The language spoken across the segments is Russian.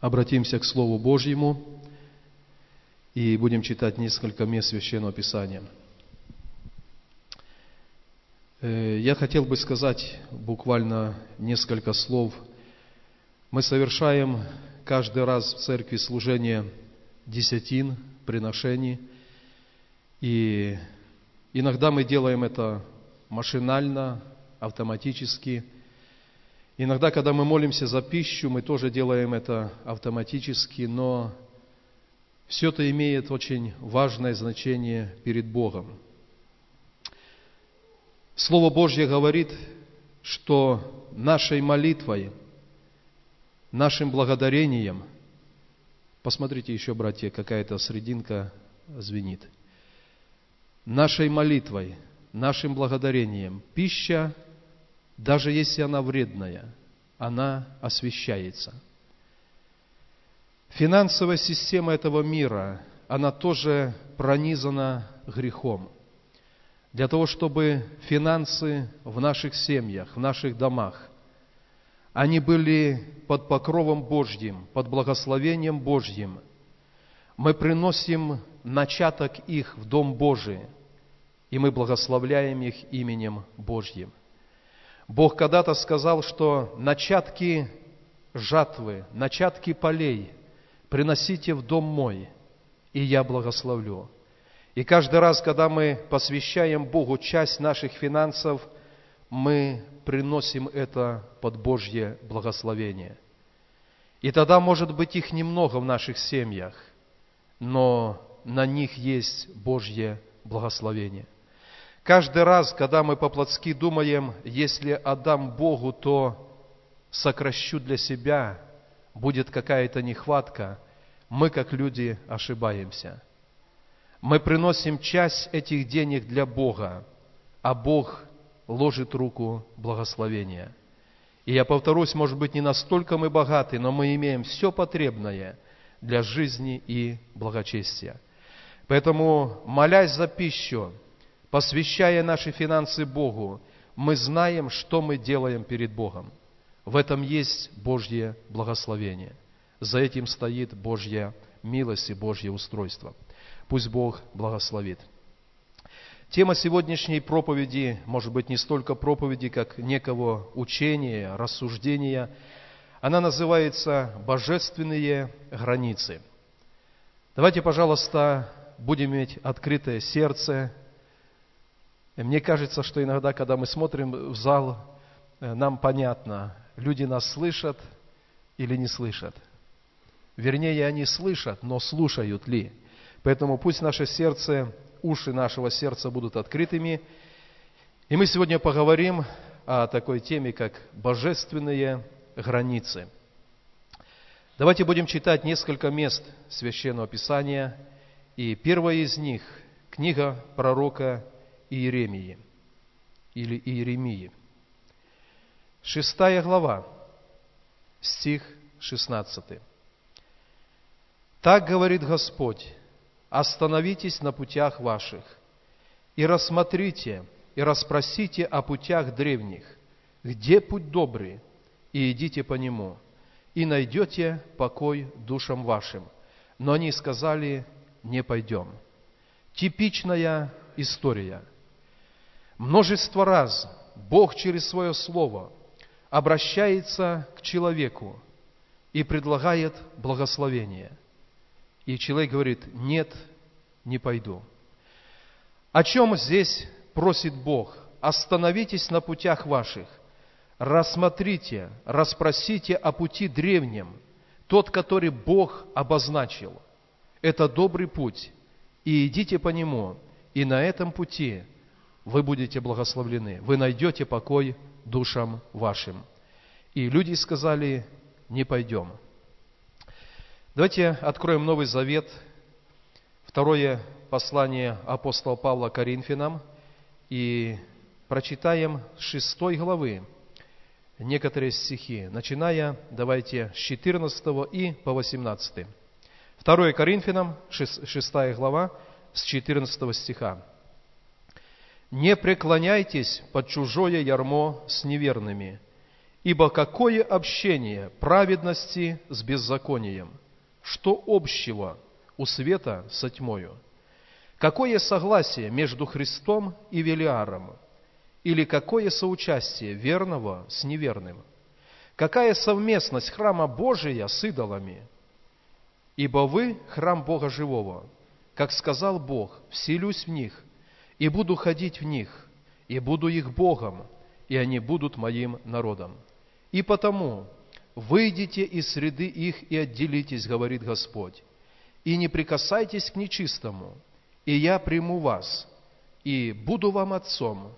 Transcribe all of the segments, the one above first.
Обратимся к Слову Божьему и будем читать несколько мест Священного Писания. Я хотел бы сказать буквально несколько слов. Мы совершаем каждый раз в церкви служение десятин, приношений. И иногда мы делаем это машинально, автоматически. Иногда, когда мы молимся за пищу, мы тоже делаем это автоматически, но все это имеет очень важное значение перед Богом. Слово Божье говорит, что нашей молитвой, нашим благодарением, посмотрите еще, братья, какая-то срединка звенит, нашей молитвой, нашим благодарением пища, даже если она вредная, она освящается. Финансовая система этого мира, она тоже пронизана грехом. Для того, чтобы финансы в наших семьях, в наших домах, они были под покровом Божьим, под благословением Божьим, мы приносим начаток их в Дом Божий, и мы благословляем их именем Божьим. Бог когда-то сказал, что начатки жатвы, начатки полей приносите в дом мой, и я благословлю. И каждый раз, когда мы посвящаем Богу часть наших финансов, мы приносим это под Божье благословение. И тогда, может быть, их немного в наших семьях, но на них есть Божье благословение. Каждый раз, когда мы по-плотски думаем, если отдам Богу, то сокращу для себя, будет какая-то нехватка, мы, как люди, ошибаемся. Мы приносим часть этих денег для Бога, а Бог ложит руку благословения. И я повторюсь, может быть, не настолько мы богаты, но мы имеем все потребное для жизни и благочестия. Поэтому, молясь за пищу, посвящая наши финансы Богу, мы знаем, что мы делаем перед Богом. В этом есть Божье благословение. За этим стоит Божья милость и Божье устройство. Пусть Бог благословит. Тема сегодняшней проповеди, может быть, не столько проповеди, как некого учения, рассуждения. Она называется «Божественные границы». Давайте, пожалуйста, будем иметь открытое сердце. Мне кажется, что иногда, когда мы смотрим в зал, нам понятно, люди нас слышат или не слышат. Вернее, они слышат, но слушают ли? Поэтому пусть наше сердце, уши нашего сердца будут открытыми. И мы сегодня поговорим о такой теме, как «Божественные границы». Давайте будем читать несколько мест Священного Писания. И первое из них – книга пророка Иеремии, или Иеремии. 6 глава, стих 16. «Так говорит Господь, остановитесь на путях ваших, и рассмотрите, и расспросите о путях древних, где путь добрый, и идите по нему, и найдете покой душам вашим». Но они сказали, не пойдем. Типичная история. Множество раз Бог через свое слово обращается к человеку и предлагает благословение. И человек говорит, нет, не пойду. О чем здесь просит Бог? Остановитесь на путях ваших, рассмотрите, расспросите о пути древнем, тот, который Бог обозначил. Это добрый путь, и идите по нему, и на этом пути вы будете благословлены, вы найдете покой душам вашим. И люди сказали, не пойдем. Давайте откроем Новый Завет, второе послание апостола Павла Коринфянам, и прочитаем с 6 главы некоторые стихи, начиная, давайте, с 14 и по 18. 2 Коринфянам, 6 глава, с 14 стиха. «Не преклоняйтесь под чужое ярмо с неверными, Ибо какое общение праведности с беззаконием? Что общего у света со тьмою? Какое согласие между Христом и Велиаром? Или какое соучастие верного с неверным? Какая совместность храма Божия с идолами? Ибо вы – храм Бога живого. Как сказал Бог, вселюсь в них, и буду ходить в них, и буду их Богом, и они будут моим народом. И потому выйдите из среды их и отделитесь, говорит Господь, и не прикасайтесь к нечистому, и я приму вас, и буду вам отцом,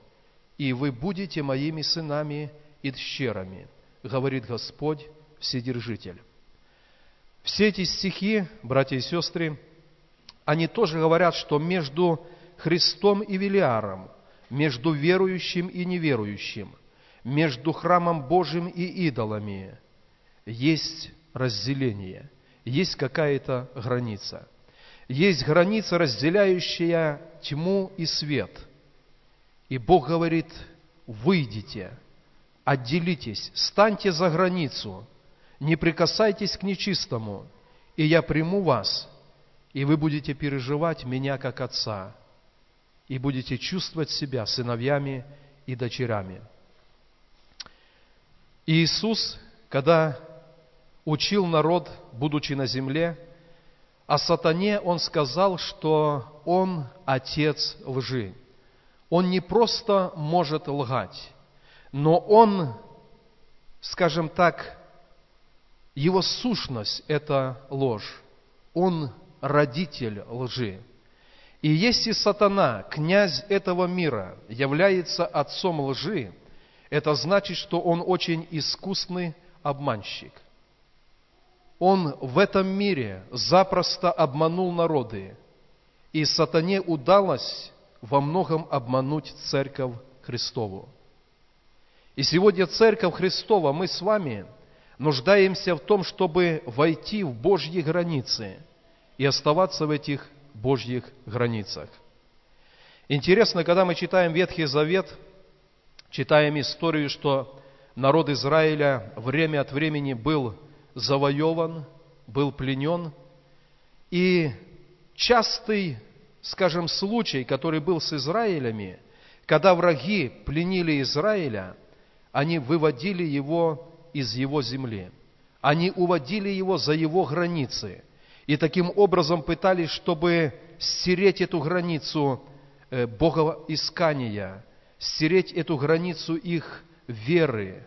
и вы будете моими сынами и дщерами, говорит Господь Вседержитель. Все эти стихи, братья и сестры, они тоже говорят, что между Христом и Велиаром, между верующим и неверующим, между храмом Божьим и идолами есть разделение, есть какая-то граница. Есть граница, разделяющая тьму и свет. И Бог говорит: выйдите, отделитесь, станьте за границу, не прикасайтесь к нечистому, и я приму вас, и вы будете переживать меня как отца, и будете чувствовать себя сыновьями и дочерями. И Иисус, когда учил народ, будучи на земле, о сатане Он сказал, что он отец лжи. Он не просто может лгать, но он, скажем так, его сущность – это ложь. Он родитель лжи. И если сатана, князь этого мира, является отцом лжи, это значит, что он очень искусный обманщик. Он в этом мире запросто обманул народы, и сатане удалось во многом обмануть Церковь Христову. И сегодня Церковь Христова, мы с вами нуждаемся в том, чтобы войти в Божьи границы и оставаться в этих Божьих границах. Интересно, когда мы читаем Ветхий Завет, читаем историю, что народ Израиля время от времени был завоеван, был пленен. И частый, скажем, случай, который был с Израилями, когда враги пленили Израиля, они выводили его из его земли. Они уводили его за его границы. И таким образом пытались, чтобы стереть эту границу богоискания, стереть эту границу их веры,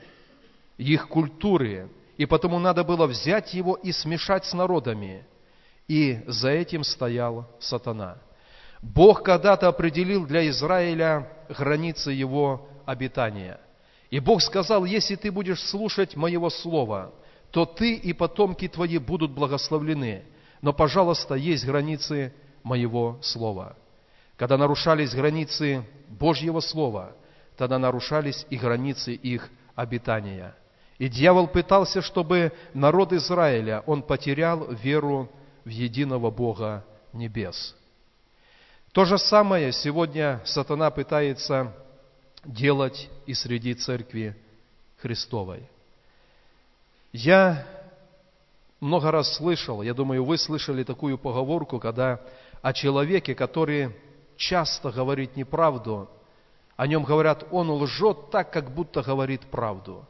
их культуры. И потому надо было взять его и смешать с народами. И за этим стоял сатана. Бог когда-то определил для Израиля границы его обитания. И Бог сказал: если ты будешь слушать моего слова, то ты и потомки твои будут благословлены. Но, пожалуйста, есть границы моего слова. Когда нарушались границы Божьего слова, тогда нарушались и границы их обитания. И дьявол пытался, чтобы народ Израиля, он потерял веру в единого Бога небес. То же самое сегодня сатана пытается делать и среди Церкви Христовой. Я много раз слышал, я думаю, вы слышали такую поговорку, когда о человеке, который часто говорит неправду, о нем говорят: он лжет так, как будто говорит правду.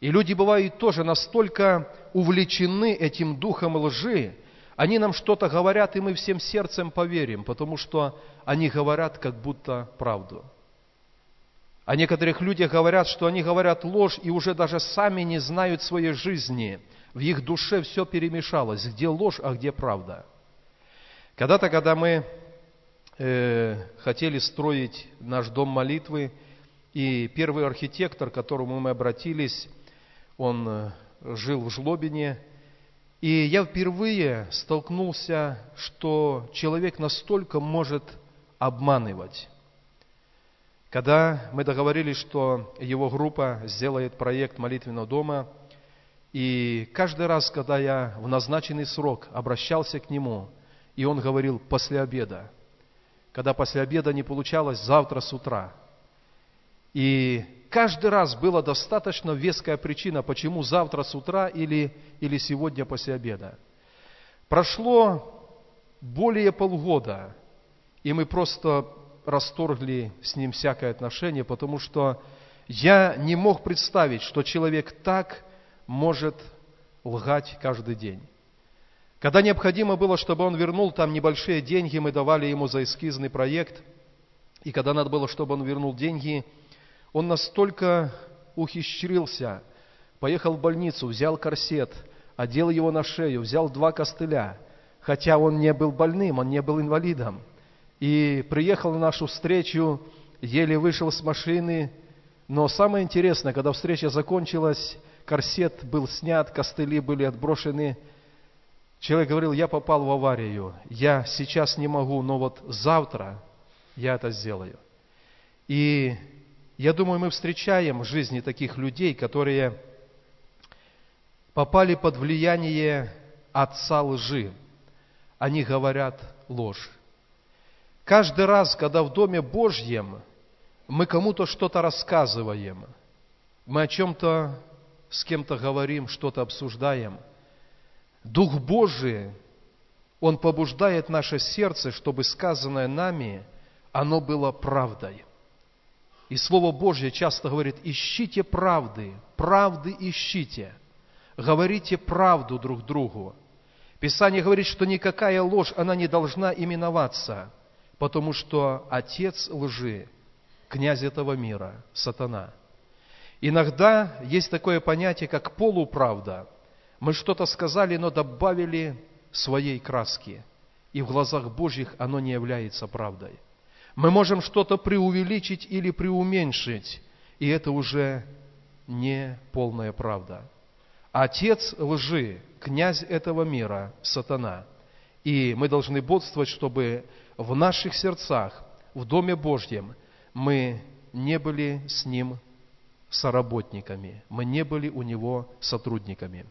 И люди бывают тоже настолько увлечены этим духом лжи, они нам что-то говорят, и мы всем сердцем поверим, потому что они говорят как будто правду. О некоторых людях говорят, что они говорят ложь, и уже даже сами не знают своей жизни. В их душе все перемешалось, где ложь, а где правда. Когда-то, когда мы хотели строить наш дом молитвы, и первый архитектор, к которому мы обратились, он жил в Жлобине. И я впервые столкнулся, что человек настолько может обманывать. Когда мы договорились, что его группа сделает проект молитвенного дома, и каждый раз, когда я в назначенный срок обращался к нему, и он говорил: после обеда. Когда после обеда не получалось, завтра с утра. И каждый раз была достаточно веская причина, почему завтра с утра или сегодня после обеда. Прошло более полгода, и мы просто расторгли с ним всякое отношение, потому что я не мог представить, что человек так может лгать каждый день. Когда необходимо было, чтобы он вернул там небольшие деньги, мы давали ему за эскизный проект. И когда надо было, чтобы он вернул деньги, он настолько ухищрился, поехал в больницу, взял корсет, одел его на шею, взял 2 костыля, хотя он не был больным, он не был инвалидом. И приехал на нашу встречу, еле вышел с машины. Но самое интересное, когда встреча закончилась, корсет был снят, костыли были отброшены. Человек говорил: я попал в аварию, я сейчас не могу, но вот завтра я это сделаю. И я думаю, мы встречаем в жизни таких людей, которые попали под влияние отца лжи. Они говорят ложь. Каждый раз, когда в Доме Божьем мы кому-то что-то рассказываем, мы о чем-то с кем-то говорим, что-то обсуждаем, Дух Божий, Он побуждает наше сердце, чтобы сказанное нами, оно было правдой. И Слово Божье часто говорит: ищите правды, правды ищите, говорите правду друг другу. Писание говорит, что никакая ложь, она не должна именоваться, потому что отец лжи, князь этого мира, сатана. Иногда есть такое понятие, как полуправда. Мы что-то сказали, но добавили своей краски. И в глазах Божьих оно не является правдой. Мы можем что-то преувеличить или преуменьшить, и это уже не полная правда. Отец лжи, князь этого мира, сатана. И мы должны бодствовать, чтобы в наших сердцах, в Доме Божьем, мы не были с ним соработниками, мы не были у него сотрудниками.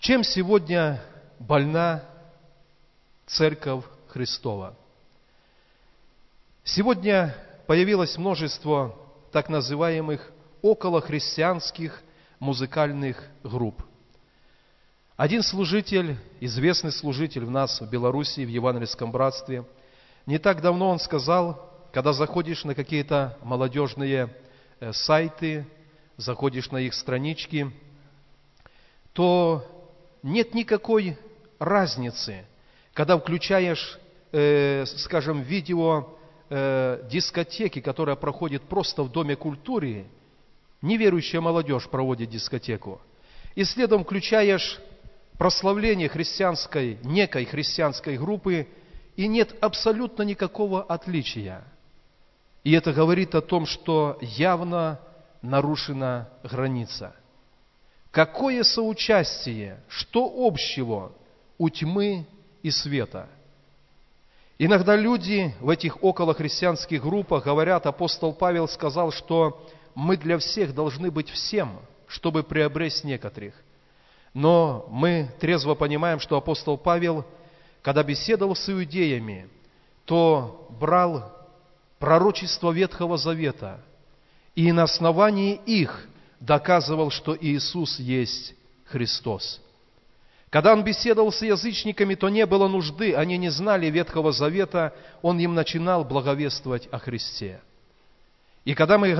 Чем сегодня больна Церковь Христова? Сегодня появилось множество так называемых околохристианских музыкальных групп. Один служитель, известный служитель в нас, в Белоруссии, в Евангельском братстве, не так давно он сказал: когда заходишь на какие-то молодежные сайты, заходишь на их странички, то нет никакой разницы, когда включаешь, скажем, видео дискотеки, которая проходит просто в Доме культуры, неверующая молодежь проводит дискотеку, и следом включаешь прославление христианской, некой христианской группы, и нет абсолютно никакого отличия. И это говорит о том, что явно нарушена граница. Какое соучастие, что общего у тьмы и света? Иногда люди в этих околохристианских группах говорят: апостол Павел сказал, что мы для всех должны быть всем, чтобы приобрести некоторых. Но мы трезво понимаем, что апостол Павел, когда беседовал с иудеями, то брал пророчество Ветхого Завета и на основании их доказывал, что Иисус есть Христос. Когда он беседовал с язычниками, то не было нужды, они не знали Ветхого Завета, он им начинал благовествовать о Христе. И когда мы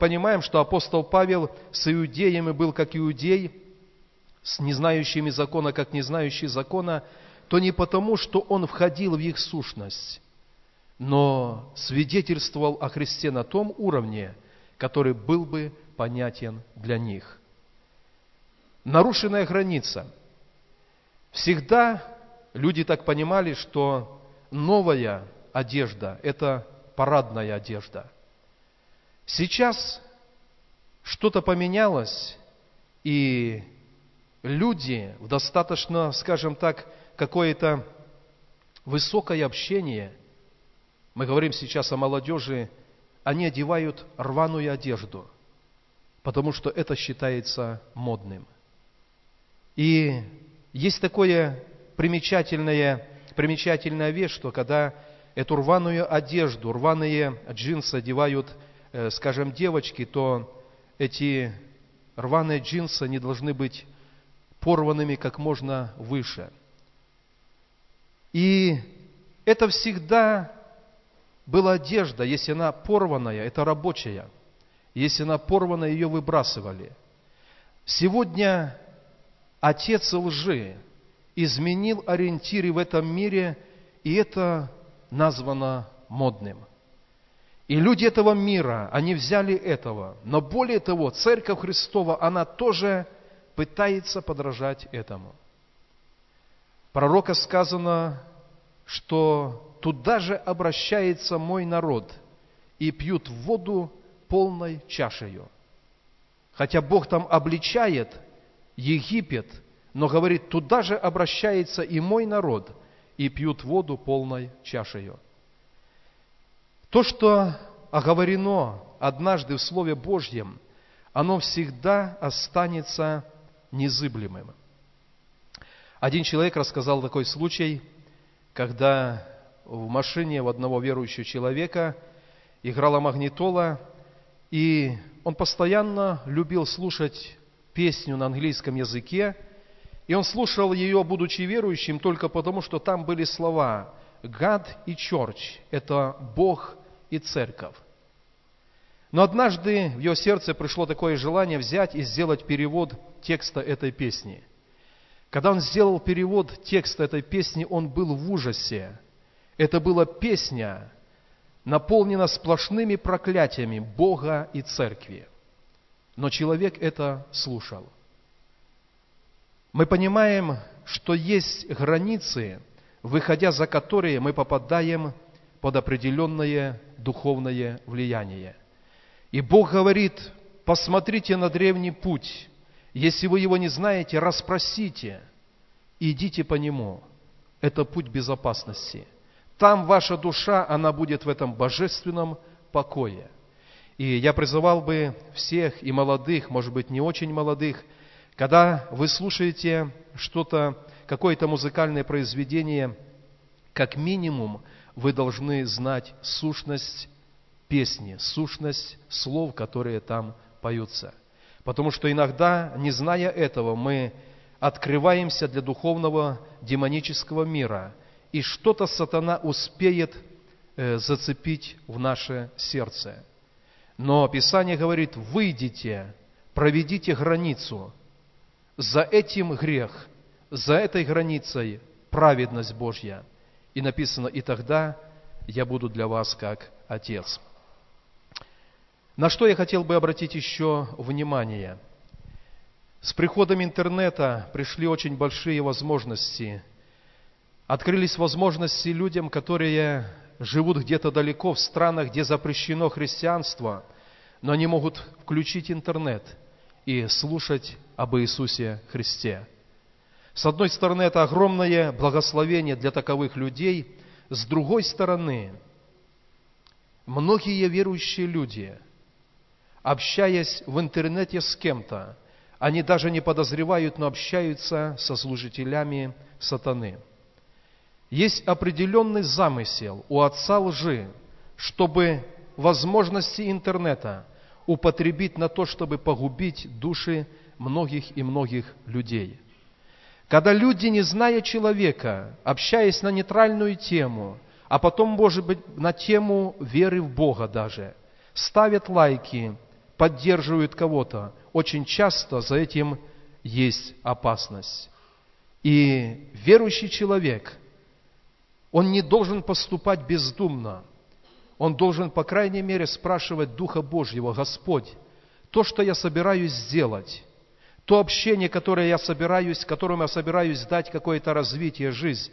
понимаем, что апостол Павел с иудеями был как иудей, с незнающими закона, как незнающий закона, то не потому, что он входил в их сущность, но свидетельствовал о Христе на том уровне, который был бы понятен для них. Нарушенная граница. Всегда люди так понимали, что новая одежда – это парадная одежда. Сейчас что-то поменялось, и люди в достаточно, скажем так, какое-то высокое общение, мы говорим сейчас о молодежи, они одевают рваную одежду, потому что это считается модным. И есть такое примечательная вещь, что когда эту рваную одежду, рваные джинсы одевают скажем, девочки, то эти рваные джинсы не должны быть порванными как можно выше. И это всегда была одежда, если она порванная, это рабочая. Если она порванная, ее выбрасывали. Сегодня отец лжи изменил ориентиры в этом мире, и это названо модным. И люди этого мира, они взяли этого. Но более того, Церковь Христова, она тоже пытается подражать этому. Пророка сказано, что туда же обращается мой народ и пьют воду полной чашею. Хотя Бог там обличает Египет, но говорит, туда же обращается и мой народ и пьют воду полной чашею. То, что оговорено однажды в Слове Божьем, оно всегда останется незыблемым. Один человек рассказал такой случай, когда в машине у одного верующего человека играла магнитола, и он постоянно любил слушать песню на английском языке, и он слушал ее, будучи верующим, только потому, что там были слова «God и Church» – это Бог и Церковь. Но однажды в его сердце пришло такое желание взять и сделать перевод текста этой песни. Когда он сделал перевод текста этой песни, он был в ужасе. Это была песня, наполнена сплошными проклятиями Бога и Церкви. Но человек это слушал. Мы понимаем, что есть границы, выходя за которые мы попадаем под определенное духовное влияние. И Бог говорит, посмотрите на древний путь, если вы его не знаете, расспросите, идите по нему. Это путь безопасности. Там ваша душа, она будет в этом божественном покое. И я призывал бы всех, и молодых, может быть, не очень молодых, когда вы слушаете что-то, какое-то музыкальное произведение, как минимум вы должны знать сущность песни, сущность слов, которые там поются. Потому что иногда, не зная этого, мы открываемся для духовного демонического мира, и что-то сатана успеет зацепить в наше сердце. Но Писание говорит, выйдите, проведите границу, за этим грех, за этой границей праведность Божья. И написано, и тогда я буду для вас как Отец. На что я хотел бы обратить еще внимание. С приходом интернета пришли очень большие возможности. Открылись возможности людям, которые живут где-то далеко, в странах, где запрещено христианство, но они могут включить интернет и слушать об Иисусе Христе. С одной стороны, это огромное благословение для таковых людей. С другой стороны, многие верующие люди, общаясь в интернете с кем-то, они даже не подозревают, но общаются со служителями сатаны. Есть определенный замысел у отца лжи, чтобы возможности интернета употребить на то, чтобы погубить души многих и многих людей. Когда люди, не зная человека, общаясь на нейтральную тему, а потом, может быть, на тему веры в Бога даже, ставят лайки, поддерживают кого-то, очень часто за этим есть опасность. И верующий человек, он не должен поступать бездумно. Он должен, по крайней мере, спрашивать Духа Божьего, Господь, то, что я собираюсь сделать, то общение, которому я собираюсь дать какое-то развитие, жизнь,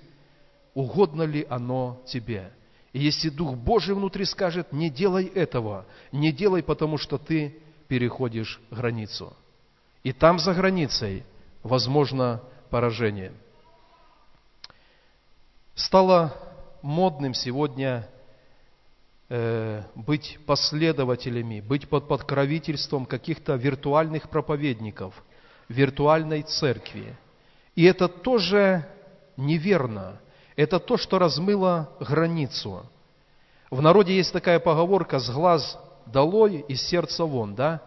угодно ли оно тебе? И если Дух Божий внутри скажет, не делай этого, не делай, потому что ты переходишь границу. И там за границей возможно поражение. Стало модным сегодня быть последователями, быть под покровительством каких-то виртуальных проповедников, виртуальной церкви. И это тоже неверно. Это то, что размыло границу. В народе есть такая поговорка «с глаз долой, из сердца вон, да?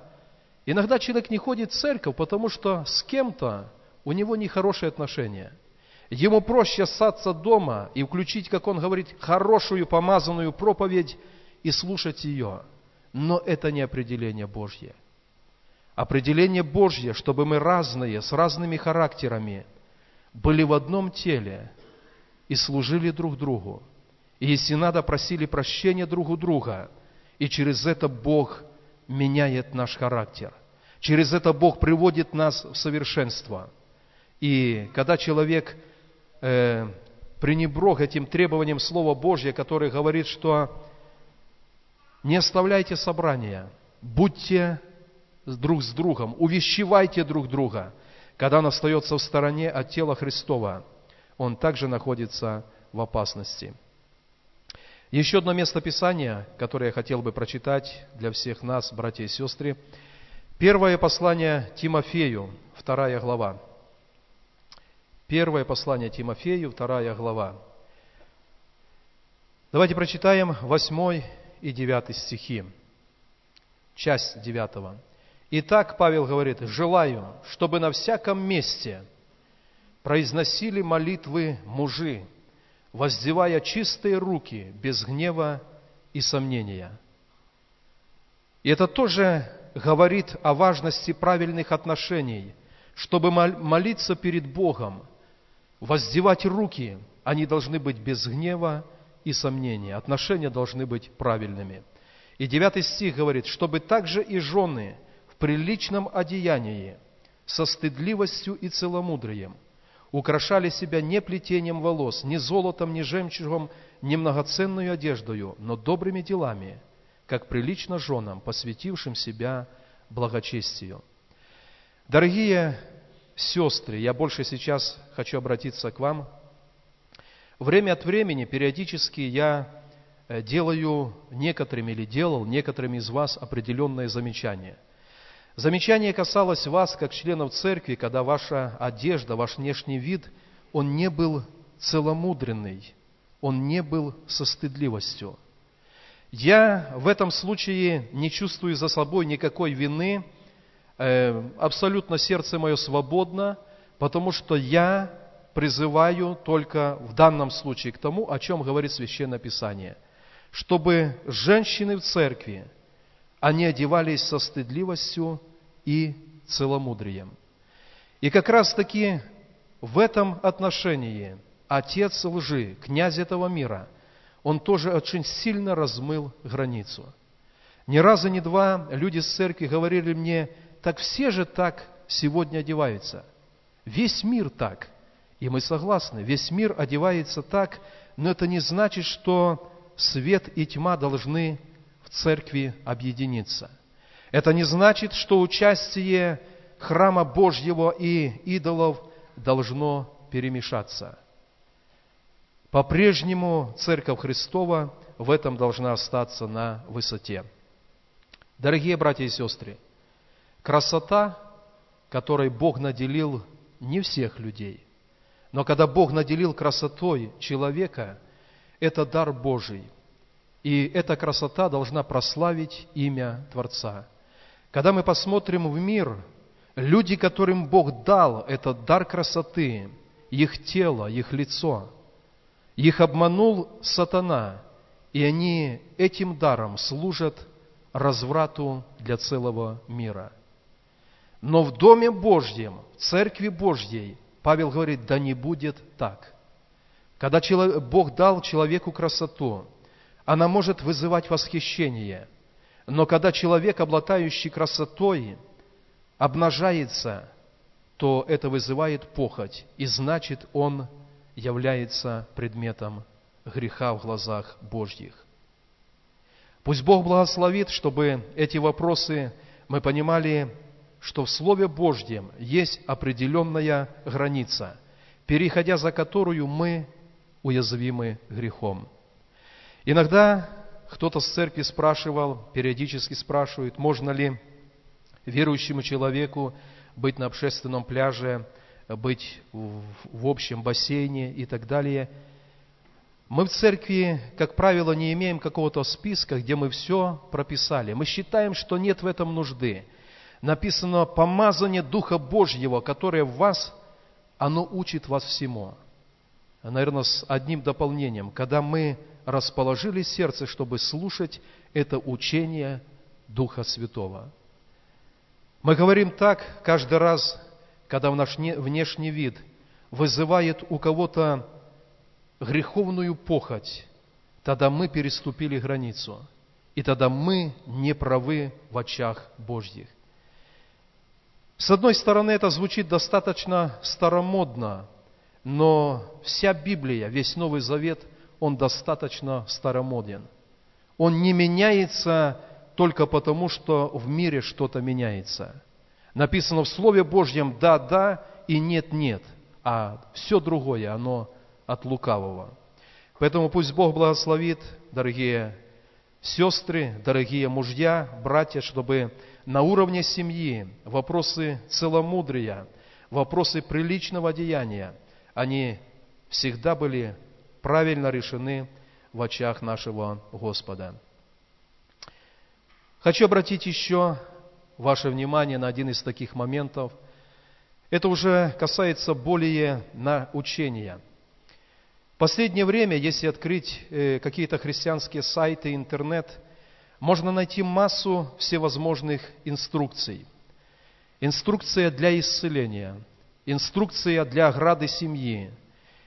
Иногда человек не ходит в церковь, потому что с кем-то у него нехорошие отношения. Ему проще остаться дома и включить, как он говорит, хорошую помазанную проповедь и слушать ее. Но это не определение Божье. Определение Божье, чтобы мы разные, с разными характерами, были в одном теле и служили друг другу. И если надо, просили прощения друг у друга. И через это Бог меняет наш характер. Через это Бог приводит нас в совершенство. И когда человек пренебрег этим требованием Слова Божьего, которое говорит, что не оставляйте собрания, будьте друг с другом, увещевайте друг друга. Когда он остается в стороне от тела Христова, он также находится в опасности. Еще одно место Писания, которое я хотел бы прочитать для всех нас, братья и сестры. Первое послание Тимофею, 2 глава. Первое послание Тимофею, 2 глава. Давайте прочитаем 8 и 9 стихи, часть 9. Итак, Павел говорит: «Желаю, чтобы на всяком месте произносили молитвы мужи, воздевая чистые руки, без гнева и сомнения». И это тоже говорит о важности правильных отношений, чтобы молиться перед Богом, воздевать руки, они должны быть без гнева и сомнения, отношения должны быть правильными. И 9 стих говорит: «Чтобы также и жены в приличном одеянии, со стыдливостью и целомудрием, украшали себя не плетением волос, ни золотом, ни жемчугом, ни многоценную одеждою, но добрыми делами, как прилично женам, посвятившим себя благочестию». Дорогие сестры, я больше сейчас хочу обратиться к вам. Время от времени, периодически я делаю некоторым или делал некоторым из вас определенные замечания. Замечание касалось вас, как членов церкви, когда ваша одежда, ваш внешний вид, он не был целомудренный, он не был со стыдливостью. Я в этом случае не чувствую за собой никакой вины, абсолютно сердце мое свободно, потому что я призываю только в данном случае к тому, о чем говорит Священное Писание, чтобы женщины в церкви, они одевались со стыдливостью и целомудрием. И как раз-таки в этом отношении отец лжи, князь этого мира, он тоже очень сильно размыл границу. Ни разу, ни два люди с церкви говорили мне: так все же так сегодня одеваются. Весь мир так. И мы согласны, весь мир одевается так, но это не значит, что свет и тьма должны в церкви объединиться. Это не значит, что участие храма Божьего и идолов должно перемешаться. По-прежнему Церковь Христова в этом должна остаться на высоте. Дорогие братья и сестры, красота, которой Бог наделил не всех людей, но когда Бог наделил красотой человека, это дар Божий. И эта красота должна прославить имя Творца. Когда мы посмотрим в мир, люди, которым Бог дал этот дар красоты, их тело, их лицо, их обманул сатана, и они этим даром служат разврату для целого мира. Но в Доме Божьем, в Церкви Божьей, Павел говорит: да не будет так. Когда Бог дал человеку красоту, она может вызывать восхищение. Но когда человек, обладающий красотой, обнажается, то это вызывает похоть, и значит, он является предметом греха в глазах Божьих. Пусть Бог благословит, чтобы эти вопросы мы понимали, что в Слове Божьем есть определенная граница, переходя за которую мы уязвимы грехом. Иногда кто-то с церкви спрашивал, периодически спрашивает, можно ли верующему человеку быть на общественном пляже, быть в общем бассейне и так далее. Мы в церкви, как правило, не имеем какого-то списка, где мы все прописали. Мы считаем, что нет в этом нужды. Написано: «Помазание Духа Божьего, которое в вас, оно учит вас всему». Наверное, с одним дополнением. Когда мы расположили сердце, чтобы слушать это учение Духа Святого. Мы говорим так каждый раз, когда наш внешний вид вызывает у кого-то греховную похоть, тогда мы переступили границу, и тогда мы не правы в очах Божьих. С одной стороны, это звучит достаточно старомодно, но вся Библия, весь Новый Завет, он достаточно старомоден. Он не меняется только потому, что в мире что-то меняется. Написано в Слове Божьем «да-да» и «нет-нет», а все другое, оно от лукавого. Поэтому пусть Бог благословит, дорогие сестры, дорогие мужья, братья, чтобы на уровне семьи вопросы целомудрия, вопросы приличного деяния, они всегда были правильно решены в очах нашего Господа. Хочу обратить еще ваше внимание на один из таких моментов. Это уже касается более учения. В последнее время, если открыть какие-то христианские сайты, интернет, можно найти массу всевозможных инструкций. Инструкция для исцеления, инструкция для ограды семьи,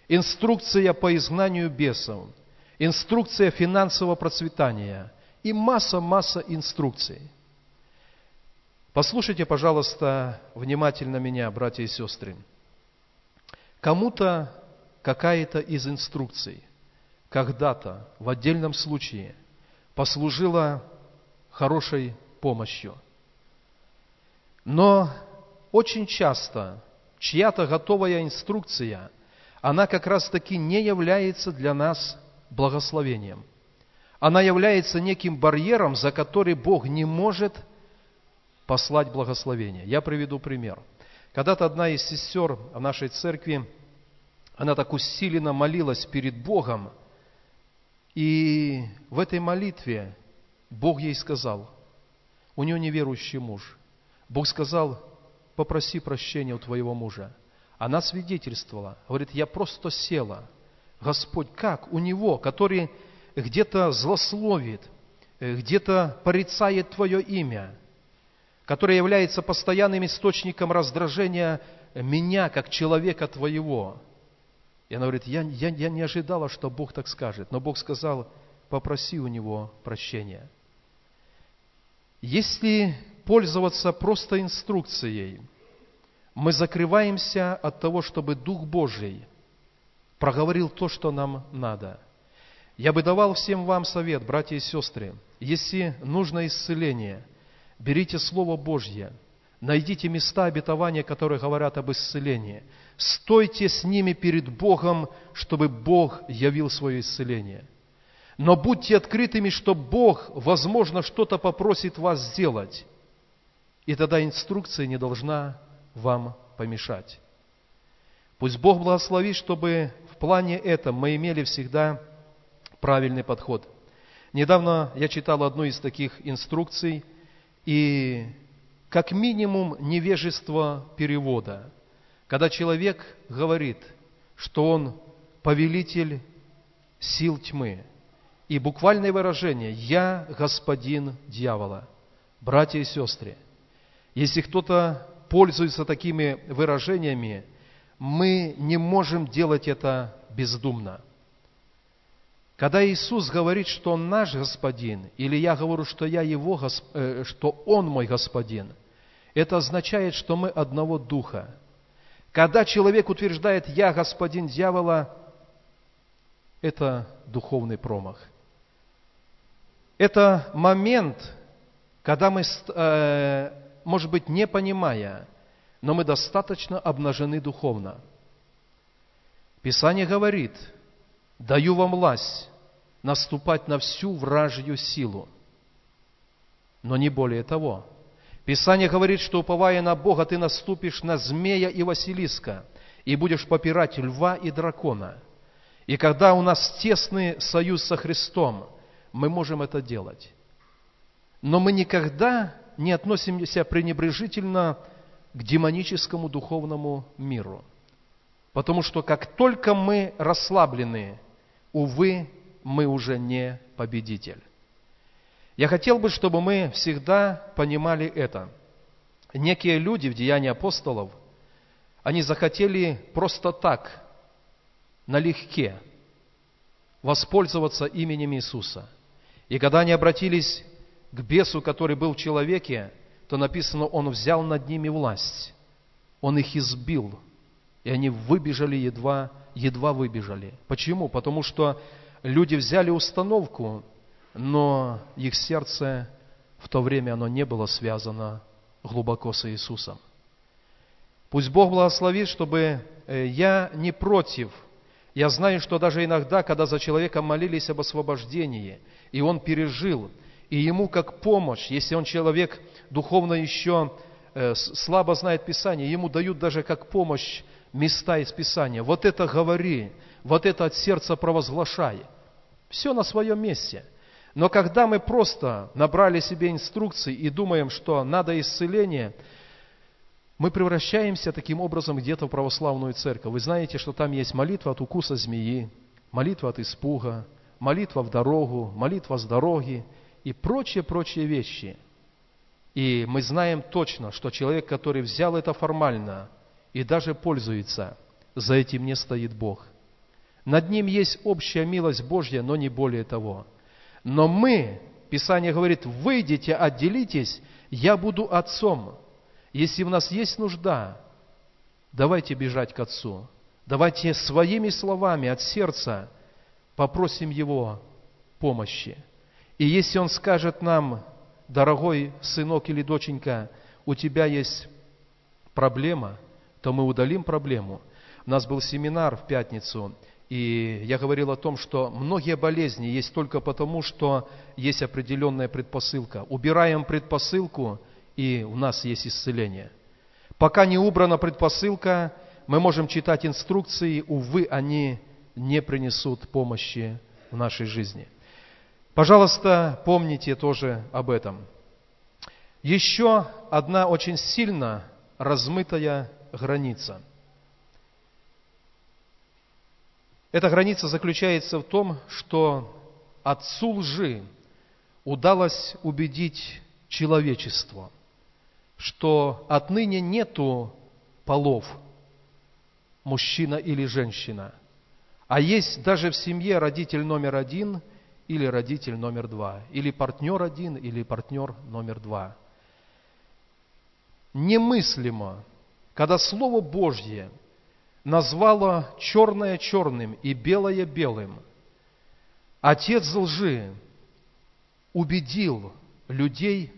инструкция по изгнанию бесов, инструкция финансового процветания и масса инструкций. Послушайте, пожалуйста, внимательно меня, братья и сестры. Кому-то какая-то из инструкций когда-то в отдельном случае послужила хорошей помощью. Но очень часто чья-то готовая инструкция, она как раз-таки не является для нас благословением. Она является неким барьером, за который Бог не может послать благословение. Я приведу пример. Когда-то одна из сестер в нашей церкви, она так усиленно молилась перед Богом, и в этой молитве Бог ей сказал, у нее неверующий муж, Бог сказал, попроси прощения у твоего мужа. Она свидетельствовала, говорит, я просто села. Господь, как у него, который где-то злословит, где-то порицает твое имя, который является постоянным источником раздражения меня, как человека твоего. И она говорит, я не ожидала, что Бог так скажет. Но Бог сказал, попроси у него прощения. Если пользоваться просто инструкцией, мы закрываемся от того, чтобы Дух Божий проговорил то, что нам надо. Я бы давал всем вам совет, братья и сестры. Если нужно исцеление, берите Слово Божье. Найдите места обетования, которые говорят об исцелении. Стойте с ними перед Богом, чтобы Бог явил свое исцеление. Но будьте открытыми, что Бог, возможно, что-то попросит вас сделать. И тогда инструкция не должна вам помешать. Пусть Бог благословит, чтобы в плане этом мы имели всегда правильный подход. Недавно я читал одну из таких инструкций, и как минимум невежество перевода. Когда человек говорит, что он повелитель сил тьмы. И буквальное выражение «я господин дьявола». Братья и сестры, если кто-то пользуется такими выражениями, мы не можем делать это бездумно. Когда Иисус говорит, что Он наш Господин, или я говорю, что я Его, что Он мой Господин, это означает, что мы одного духа. Когда человек утверждает «я господин дьявола», это духовный промах. Это момент, когда мы, может быть, не понимая, но мы достаточно обнажены духовно. Писание говорит, «Даю вам власть наступать на всю вражью силу». Но не более того. Писание говорит, что, уповая на Бога, ты наступишь на змея и василиска, и будешь попирать льва и дракона. И когда у нас тесный союз со Христом, мы можем это делать. Но мы никогда не относимся пренебрежительно к демоническому духовному миру. Потому что как только мы расслаблены, увы, мы уже не победитель. Я хотел бы, чтобы мы всегда понимали это. Некие люди в Деянии апостолов, они захотели просто так, налегке, воспользоваться именем Иисуса. И когда они обратились к бесу, который был в человеке, то написано, он взял над ними власть. Он их избил. И они выбежали, едва выбежали. Почему? Потому что люди взяли установку, но их сердце в то время оно не было связано глубоко с Иисусом. Пусть Бог благословит, чтобы я не против. Я знаю, что даже иногда, когда за человека молились об освобождении, и он пережил, и ему как помощь, если он человек духовно еще слабо знает Писание, ему дают даже как помощь места из Писания. Вот это говори, вот это от сердца провозглашай. Все на своем месте. Но когда мы просто набрали себе инструкции и думаем, что надо исцеление, мы превращаемся таким образом где-то в православную церковь. Вы знаете, что там есть молитва от укуса змеи, молитва от испуга, молитва в дорогу, молитва с дороги и прочие вещи. И мы знаем точно, что человек, который взял это формально и даже пользуется, за этим не стоит Бог. Над ним есть общая милость Божья, но не более того. Но мы, Писание говорит, выйдите, отделитесь, я буду отцом. Если у нас есть нужда, давайте бежать к Отцу. Давайте своими словами от сердца попросим Его помощи. И если Он скажет нам, дорогой сынок или доченька, у тебя есть проблема, то мы удалим проблему. У нас был семинар в пятницу, и я говорил о том, что многие болезни есть только потому, что есть определенная предпосылка. Убираем предпосылку, и у нас есть исцеление. Пока не убрана предпосылка, мы можем читать инструкции, увы, они не принесут помощи в нашей жизни. Пожалуйста, помните тоже об этом. Еще одна очень сильно размытая граница. Эта граница заключается в том, что отцу лжи удалось убедить человечество, что отныне нету полов, мужчина или женщина, а есть даже в семье родитель номер один или родитель номер два, или партнер один, или партнер номер два. Немыслимо, когда Слово Божье назвала черное черным и белое белым. Отец лжи убедил людей,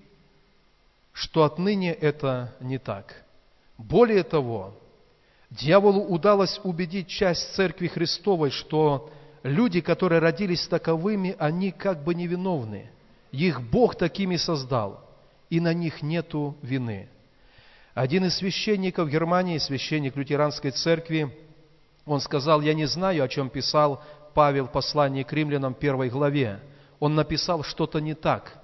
что отныне это не так. Более того, дьяволу удалось убедить часть Церкви Христовой, что люди, которые родились таковыми, они как бы невиновны. Их Бог такими создал, и на них нету вины. Один из священников Германии, священник лютеранской церкви, он сказал, я не знаю, о чем писал Павел в послании к римлянам 1 главе. Он написал что-то не так,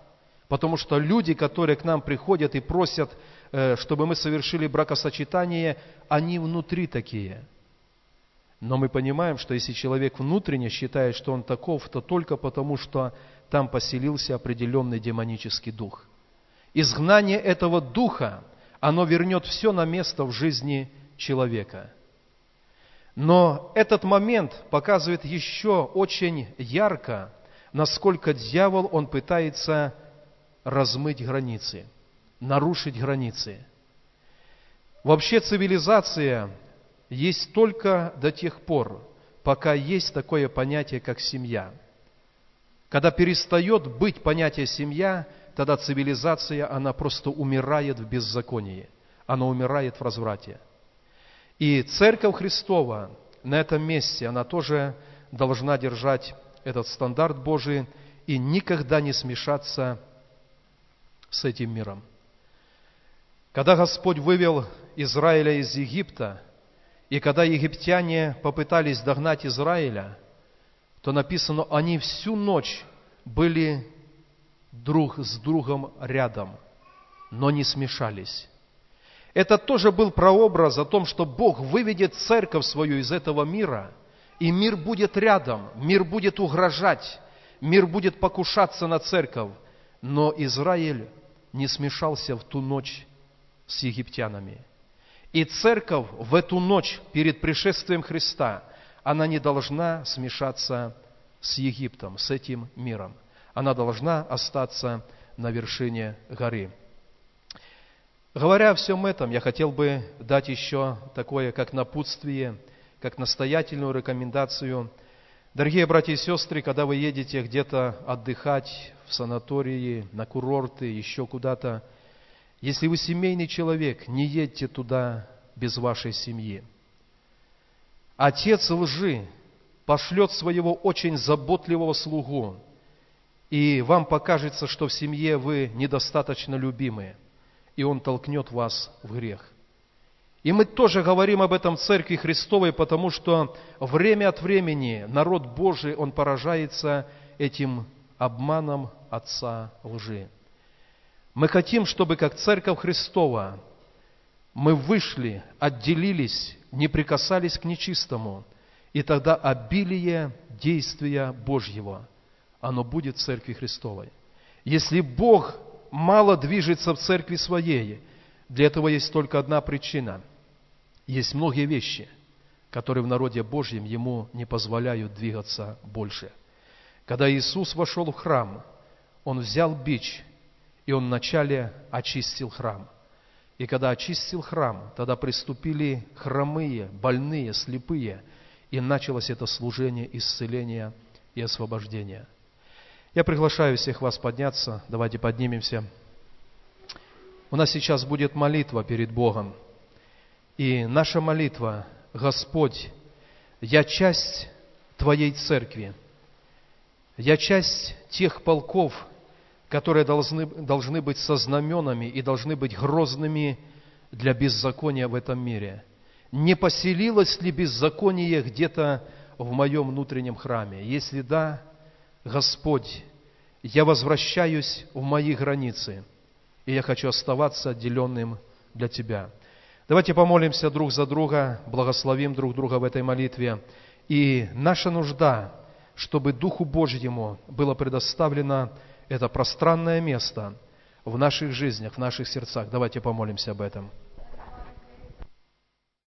потому что люди, которые к нам приходят и просят, чтобы мы совершили бракосочетание, они внутри такие. Но мы понимаем, что если человек внутренне считает, что он таков, то только потому, что там поселился определенный демонический дух. Изгнание этого духа, оно вернет все на место в жизни человека. Но этот момент показывает еще очень ярко, насколько дьявол, он пытается размыть границы, нарушить границы. Вообще цивилизация есть только до тех пор, пока есть такое понятие, как семья. Когда перестает быть понятие «семья», тогда цивилизация, она просто умирает в беззаконии, она умирает в разврате. И Церковь Христова на этом месте, она тоже должна держать этот стандарт Божий и никогда не смешаться с этим миром. Когда Господь вывел Израиля из Египта, и когда египтяне попытались догнать Израиля, то написано, они всю ночь были друг с другом рядом, но не смешались. Это тоже был прообраз о том, что Бог выведет церковь свою из этого мира, и мир будет рядом, мир будет угрожать, мир будет покушаться на церковь. Но Израиль не смешался в ту ночь с египтянами. И церковь в эту ночь перед пришествием Христа, она не должна смешаться с Египтом, с этим миром. Она должна остаться на вершине горы. Говоря о всем этом, я хотел бы дать еще такое, как напутствие, как настоятельную рекомендацию. Дорогие братья и сестры, когда вы едете где-то отдыхать, в санатории, на курорты, еще куда-то, если вы семейный человек, не едьте туда без вашей семьи. Отец лжи пошлет своего очень заботливого слугу, и вам покажется, что в семье вы недостаточно любимы, и он толкнет вас в грех. И мы тоже говорим об этом в Церкви Христовой, потому что время от времени народ Божий, он поражается этим обманом отца лжи. Мы хотим, чтобы как Церковь Христова мы вышли, отделились, не прикасались к нечистому, и тогда обилие действия Божьего, оно будет в Церкви Христовой. Если Бог мало движется в Церкви Своей, для этого есть только одна причина. Есть многие вещи, которые в народе Божьем Ему не позволяют двигаться больше. Когда Иисус вошел в храм, Он взял бич, и Он вначале очистил храм. И когда очистил храм, тогда приступили хромые, больные, слепые, и началось это служение исцеления и освобождения. Я приглашаю всех вас подняться. Давайте поднимемся. У нас сейчас будет молитва перед Богом. И наша молитва: Господь, я часть Твоей церкви. Я часть тех полков, которые должны быть со знаменами и должны быть грозными для беззакония в этом мире. Не поселилось ли беззаконие где-то в моем внутреннем храме? Если да, Господь, я возвращаюсь в мои границы, и я хочу оставаться отделенным для Тебя. Давайте помолимся друг за друга, благословим друг друга в этой молитве. И наша нужда, чтобы Духу Божьему было предоставлено это пространное место в наших жизнях, в наших сердцах. Давайте помолимся об этом.